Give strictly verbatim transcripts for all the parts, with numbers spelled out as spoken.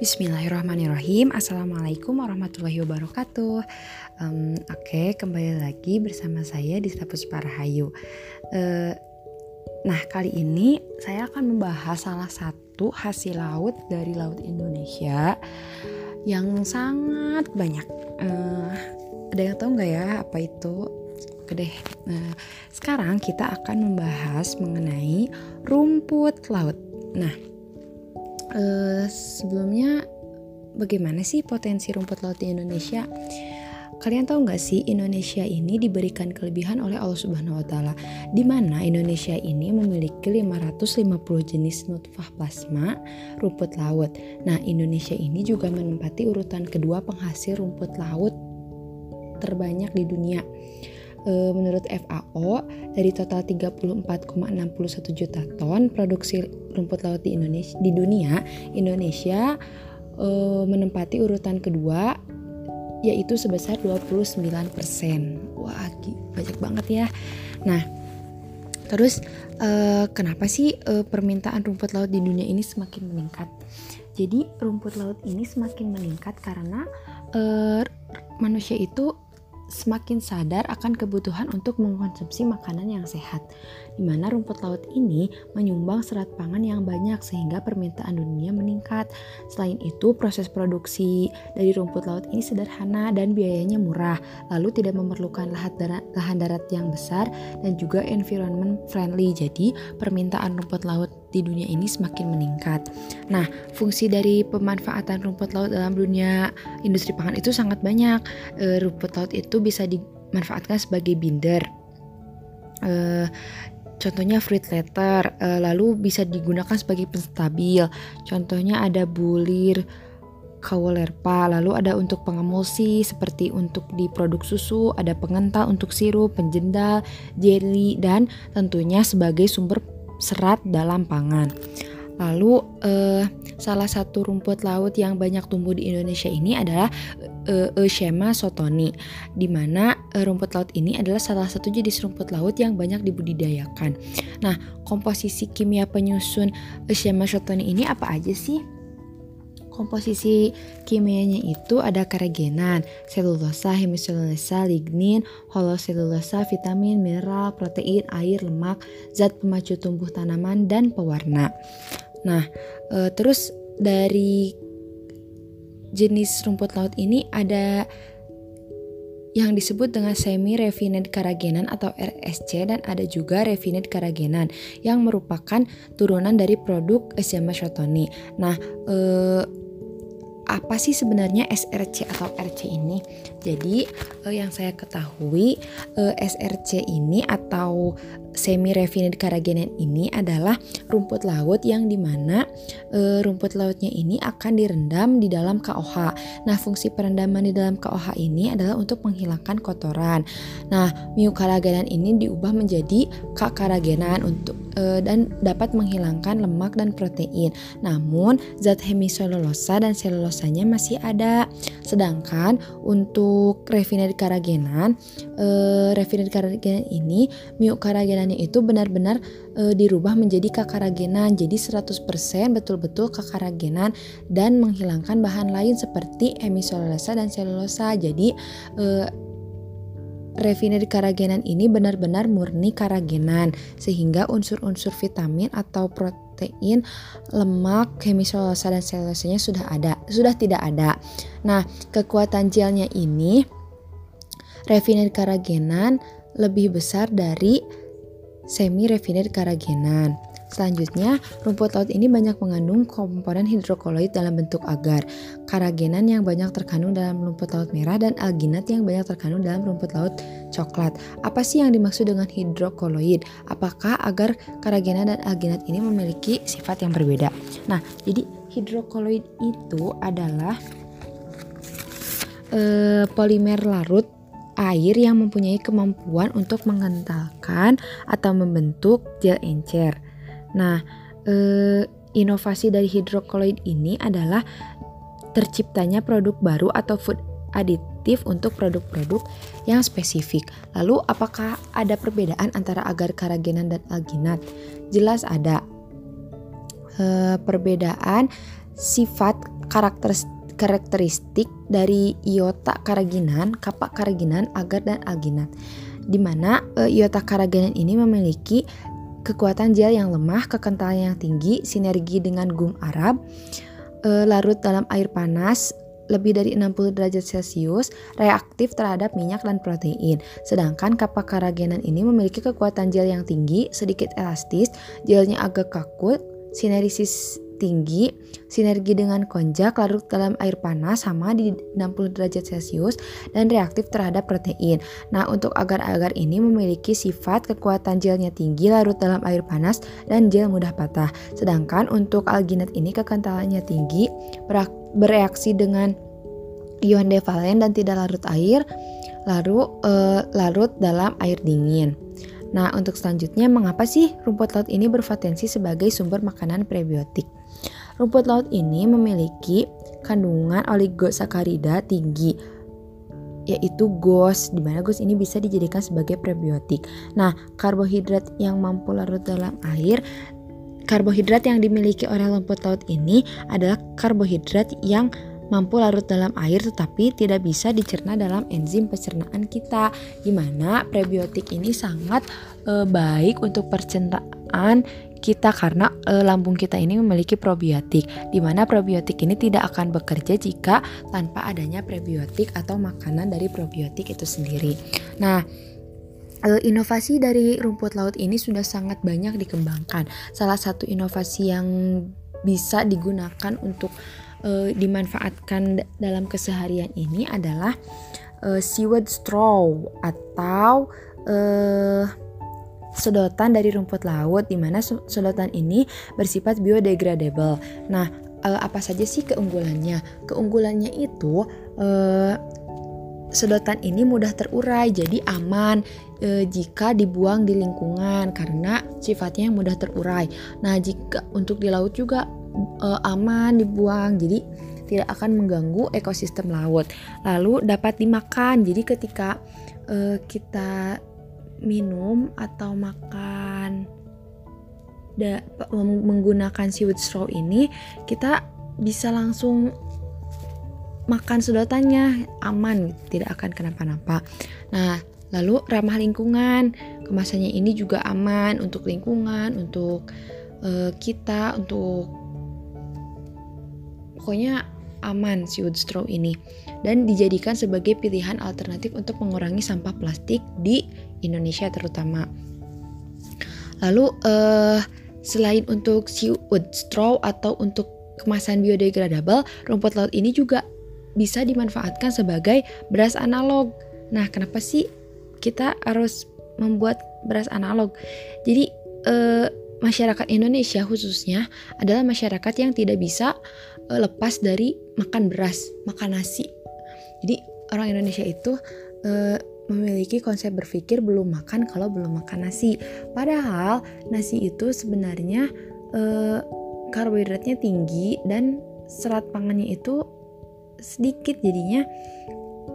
Bismillahirrahmanirrahim. Assalamualaikum warahmatullahi wabarakatuh. um, Oke, okay, kembali lagi bersama saya di Stafus Parahyuy. uh, Nah, kali ini saya akan membahas salah satu hasil laut dari Laut Indonesia yang sangat banyak. uh, Ada yang tahu nggak ya apa itu? Deh. Nah, sekarang kita akan membahas mengenai rumput laut. Nah, eh, sebelumnya bagaimana sih potensi rumput laut di Indonesia? Kalian tahu nggak sih, Indonesia ini diberikan kelebihan oleh Allah Subhanahu Wa Taala, di mana Indonesia ini memiliki lima ratus lima puluh jenis nutfah plasma rumput laut. Nah, Indonesia ini juga menempati urutan kedua penghasil rumput laut terbanyak di dunia. Menurut F A O, dari total tiga puluh empat koma enam satu juta ton produksi rumput laut di Indonesia, di dunia, Indonesia eh, menempati urutan kedua, yaitu sebesar dua puluh sembilan persen. Wah, banyak banget ya. Nah, terus eh, kenapa sih eh, permintaan rumput laut di dunia ini semakin meningkat? Jadi rumput laut ini semakin meningkat karena eh, manusia itu semakin sadar akan kebutuhan untuk mengkonsumsi makanan yang sehat, di mana rumput laut ini menyumbang serat pangan yang banyak sehingga permintaan dunia meningkat. Selain itu, proses produksi dari rumput laut ini sederhana dan biayanya murah, lalu tidak memerlukan lahan darat, lahan darat yang besar dan juga environment friendly. Jadi, permintaan rumput laut di dunia ini semakin meningkat. Nah, fungsi dari pemanfaatan rumput laut dalam dunia industri pangan itu sangat banyak. E, rumput laut itu bisa dimanfaatkan sebagai binder, e, contohnya fruit leather, e, lalu bisa digunakan sebagai penstabil, contohnya ada bulir kawolerpa, lalu ada untuk pengemulsi seperti untuk di produk susu, ada pengental untuk sirup, penjendal, jeli, dan tentunya sebagai sumber serat dalam pangan. Lalu eh, salah satu rumput laut yang banyak tumbuh di Indonesia ini adalah eh, Eucheuma cottonii, di mana eh, rumput laut ini adalah salah satu jenis rumput laut yang banyak dibudidayakan. Nah, komposisi kimia penyusun Eucheuma cottonii ini apa aja sih? Komposisi kimianya itu ada karagenan, selulosa, hemiselulosa, lignin, holoselulosa, vitamin, mineral, protein, air, lemak, zat pemacu tumbuh tanaman, dan pewarna. Nah, e, terus dari jenis rumput laut ini ada yang disebut dengan semi-refined karagenan atau R S C, dan ada juga refined karagenan yang merupakan turunan dari produk Eucheuma cottonii. Nah, e, apa sih sebenarnya S R C atau R C ini? Jadi eh, yang saya ketahui, eh, S R C ini atau semi refined karagenan ini adalah rumput laut yang dimana eh, rumput lautnya ini akan direndam di dalam K O H. Nah, fungsi perendaman di dalam K O H ini adalah untuk menghilangkan kotoran. Nah, miokaragenan ini diubah menjadi kakaragenan untuk eh, dan dapat menghilangkan lemak dan protein. Namun zat hemiselulosa dan selulosa masih ada. Sedangkan untuk refined karagenan, eh, refined karagenan ini miokaragenannya itu benar-benar eh, dirubah menjadi kakaragenan. Jadi seratus persen betul-betul kakaragenan dan menghilangkan bahan lain seperti hemiselulosa dan selulosa. Jadi eh, refined karagenan ini benar-benar murni karagenan, sehingga unsur-unsur vitamin atau protein, lemak, hemiselulosa dan selulosanya sudah ada, sudah tidak ada. Nah, kekuatan gelnya ini refined karagenan lebih besar dari semi refined karagenan. Selanjutnya, rumput laut ini banyak mengandung komponen hidrokoloid dalam bentuk agar, karagenan yang banyak terkandung dalam rumput laut merah, dan alginat yang banyak terkandung dalam rumput laut coklat. Apa sih yang dimaksud dengan hidrokoloid? Apakah agar, karagenan, dan alginat ini memiliki sifat yang berbeda? Nah, jadi hidrokoloid itu adalah eh, polimer larut air yang mempunyai kemampuan untuk mengentalkan atau membentuk gel encer. Nah, eh, inovasi dari hidrokoloid ini adalah terciptanya produk baru atau food aditif untuk produk-produk yang spesifik. Lalu, apakah ada perbedaan antara agar, karagenan, dan alginat? Jelas ada. Eh, perbedaan sifat karakteristik dari iota karaginan, kapak karaginan, agar dan alginat, di mana e, iota karaginan ini memiliki kekuatan gel yang lemah, kekentalan yang tinggi, sinergi dengan gum Arab, e, larut dalam air panas lebih dari enam puluh derajat Celcius, reaktif terhadap minyak dan protein. Sedangkan kapak karagenan ini memiliki kekuatan gel yang tinggi, sedikit elastis, gelnya agak kaku, sineresis tinggi, sinergi dengan konjak, larut dalam air panas sama di enam puluh derajat Celcius, dan reaktif terhadap protein. Nah, untuk agar-agar ini memiliki sifat kekuatan gelnya tinggi, larut dalam air panas, dan gel mudah patah. Sedangkan untuk alginat ini kekentalannya tinggi, berak- bereaksi dengan ion devalen dan tidak larut air, lalu eh, larut dalam air dingin. Nah, untuk selanjutnya, mengapa sih rumput laut ini berpotensi sebagai sumber makanan prebiotik? Rumput laut ini memiliki kandungan oligosakarida tinggi, yaitu G O S, di mana G O S ini bisa dijadikan sebagai prebiotik. Nah, karbohidrat yang mampu larut dalam air, karbohidrat yang dimiliki oleh rumput laut ini adalah karbohidrat yang mampu larut dalam air tetapi tidak bisa dicerna dalam enzim pencernaan kita. Gimana prebiotik ini sangat e, baik untuk pencernaan kita karena e, lambung kita ini memiliki probiotik, di mana probiotik ini tidak akan bekerja jika tanpa adanya prebiotik atau makanan dari probiotik itu sendiri. Nah, inovasi dari rumput laut ini sudah sangat banyak dikembangkan. Salah satu inovasi yang bisa digunakan untuk e, dimanfaatkan dalam keseharian ini adalah e, seaweed straw atau e, sedotan dari rumput laut, di mana sedotan ini bersifat biodegradable. Nah, e, apa saja sih keunggulannya? Keunggulannya itu e, sedotan ini mudah terurai, jadi aman e, jika dibuang di lingkungan karena sifatnya mudah terurai. Nah, jika untuk di laut juga e, aman dibuang, jadi tidak akan mengganggu ekosistem laut. Lalu dapat dimakan, jadi ketika e, kita minum atau makan da, menggunakan seaweed straw ini, kita bisa langsung makan sedotannya, aman, tidak akan kenapa-napa. Nah, lalu ramah lingkungan, kemasannya ini juga aman untuk lingkungan, untuk e, kita, untuk pokoknya aman seaweed straw ini, dan dijadikan sebagai pilihan alternatif untuk mengurangi sampah plastik di Indonesia terutama. Lalu e, selain untuk seaweed straw atau untuk kemasan biodegradable, rumput laut ini juga bisa dimanfaatkan sebagai beras analog. Nah, kenapa sih kita harus membuat beras analog? Jadi eh, masyarakat Indonesia khususnya adalah masyarakat yang tidak bisa eh, lepas dari makan beras, makan nasi. Jadi orang Indonesia itu eh, memiliki konsep berpikir belum makan kalau belum makan nasi. Padahal nasi itu sebenarnya eh, karbohidratnya tinggi dan serat pangannya itu sedikit, jadinya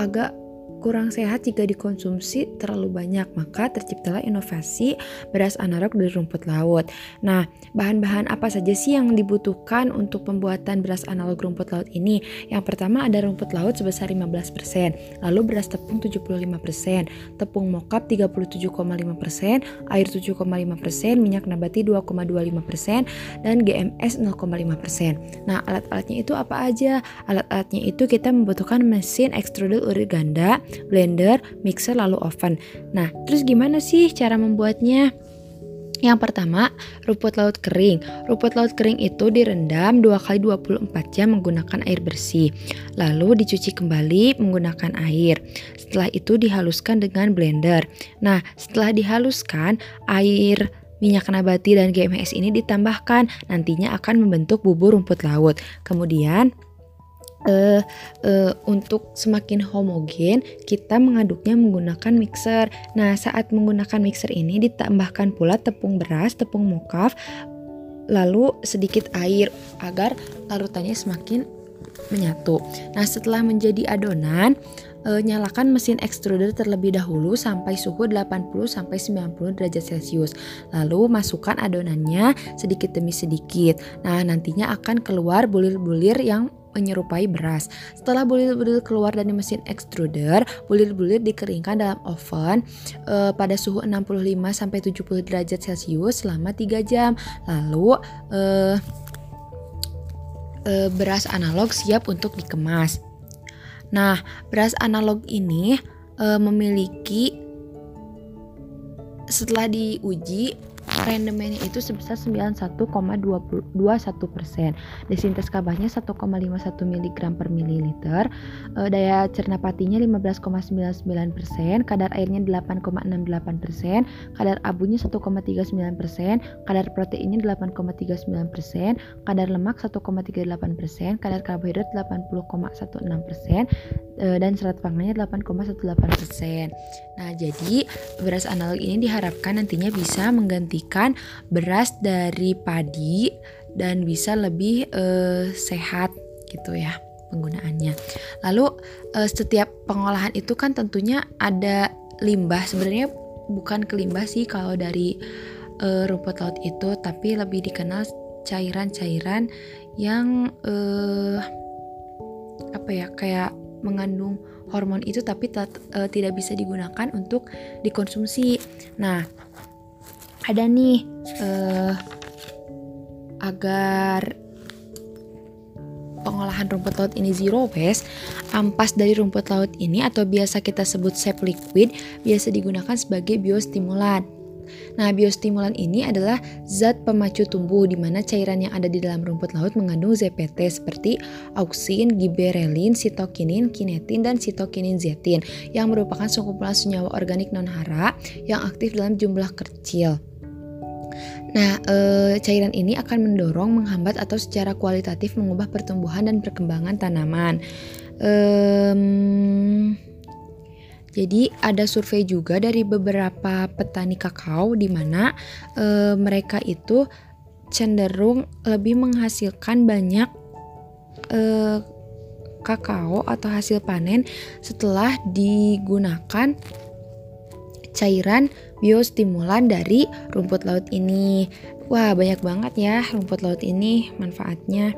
agak kurang sehat jika dikonsumsi terlalu banyak. Maka terciptalah inovasi beras analog dari rumput laut. Nah, bahan-bahan apa saja sih yang dibutuhkan untuk pembuatan beras analog rumput laut ini? Yang pertama ada rumput laut sebesar lima belas persen, lalu beras tepung tujuh puluh lima persen, tepung mokap tiga puluh tujuh koma lima persen, air tujuh koma lima persen, minyak nabati dua koma dua lima persen, dan G M S nol koma lima persen. Nah, alat-alatnya itu apa aja? Alat-alatnya itu kita membutuhkan mesin ekstrudel urir ganda, blender, mixer, lalu oven. Nah, terus gimana sih cara membuatnya? Yang pertama, rumput laut kering. Rumput laut kering itu direndam dua kali dua puluh empat jam menggunakan air bersih. Lalu dicuci kembali menggunakan air. Setelah itu dihaluskan dengan blender. Nah, setelah dihaluskan, air, minyak nabati, dan G M S ini ditambahkan. Nantinya akan membentuk bubur rumput laut. Kemudian Uh, uh, untuk semakin homogen, kita mengaduknya menggunakan mixer. Nah, saat menggunakan mixer ini ditambahkan pula tepung beras, tepung mokaf, lalu sedikit air agar larutannya semakin menyatu. Nah, setelah menjadi adonan, uh, nyalakan mesin extruder terlebih dahulu sampai suhu delapan puluh sampai sembilan puluh derajat Celcius. Lalu masukkan adonannya sedikit demi sedikit. Nah, nantinya akan keluar bulir-bulir yang menyerupai beras. Setelah bulir-bulir keluar dari mesin extruder, bulir-bulir dikeringkan dalam oven e, pada suhu enam puluh lima sampai tujuh puluh derajat Celcius selama tiga jam. Lalu e, e, beras analog siap untuk dikemas. Nah, beras analog ini e, memiliki setelah diuji rendemennya itu sebesar sembilan puluh satu koma dua satu persen. Desintes kabahnya satu koma lima satu miligram per mililiter, daya cerna patinya lima belas koma sembilan sembilan persen, kadar airnya delapan koma enam delapan persen, kadar abunya satu koma tiga sembilan persen, kadar proteinnya delapan koma tiga sembilan persen, kadar lemak satu koma tiga delapan persen, kadar karbohidrat delapan puluh koma satu enam persen, dan serat pangannya delapan koma satu delapan persen. Nah, jadi beras analog ini diharapkan nantinya bisa mengganti beras dari padi dan bisa lebih eh, sehat gitu ya penggunaannya. Lalu eh, setiap pengolahan itu kan tentunya ada limbah. Sebenarnya bukan ke limbah sih kalau dari eh, rumput laut itu, tapi lebih dikenal cairan-cairan yang eh, apa ya kayak mengandung hormon itu, tapi tat, eh, tidak bisa digunakan untuk dikonsumsi. Nah, ada nih eh, agar pengolahan rumput laut ini zero waste, ampas dari rumput laut ini atau biasa kita sebut sap liquid biasa digunakan sebagai biostimulan. Nah, biostimulan ini adalah zat pemacu tumbuh di mana cairan yang ada di dalam rumput laut mengandung Z P T seperti auksin, giberelin, sitokinin, kinetin, dan sitokinin zeatin yang merupakan sekumpulan senyawa organik non-hara yang aktif dalam jumlah kecil. Nah, e, cairan ini akan mendorong, menghambat, atau secara kualitatif mengubah pertumbuhan dan perkembangan tanaman. Ehm... Jadi ada survei juga dari beberapa petani kakao di mana e, mereka itu cenderung lebih menghasilkan banyak e, kakao atau hasil panen setelah digunakan cairan biostimulan dari rumput laut ini. Wah, banyak banget ya rumput laut ini manfaatnya.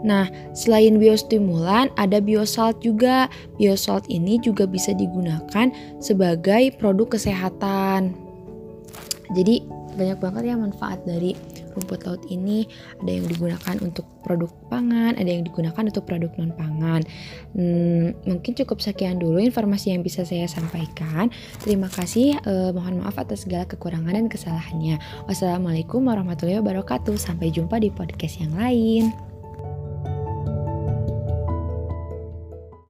Nah, selain biostimulan, ada biosalt juga. Biosalt ini juga bisa digunakan sebagai produk kesehatan. Jadi, banyak banget ya manfaat dari rumput laut ini. Ada yang digunakan untuk produk pangan, ada yang digunakan untuk produk non-pangan. Hmm, mungkin cukup sekian dulu informasi yang bisa saya sampaikan. Terima kasih, eh, mohon maaf atas segala kekurangan dan kesalahannya. Wassalamualaikum warahmatullahi wabarakatuh. Sampai jumpa di podcast yang lain.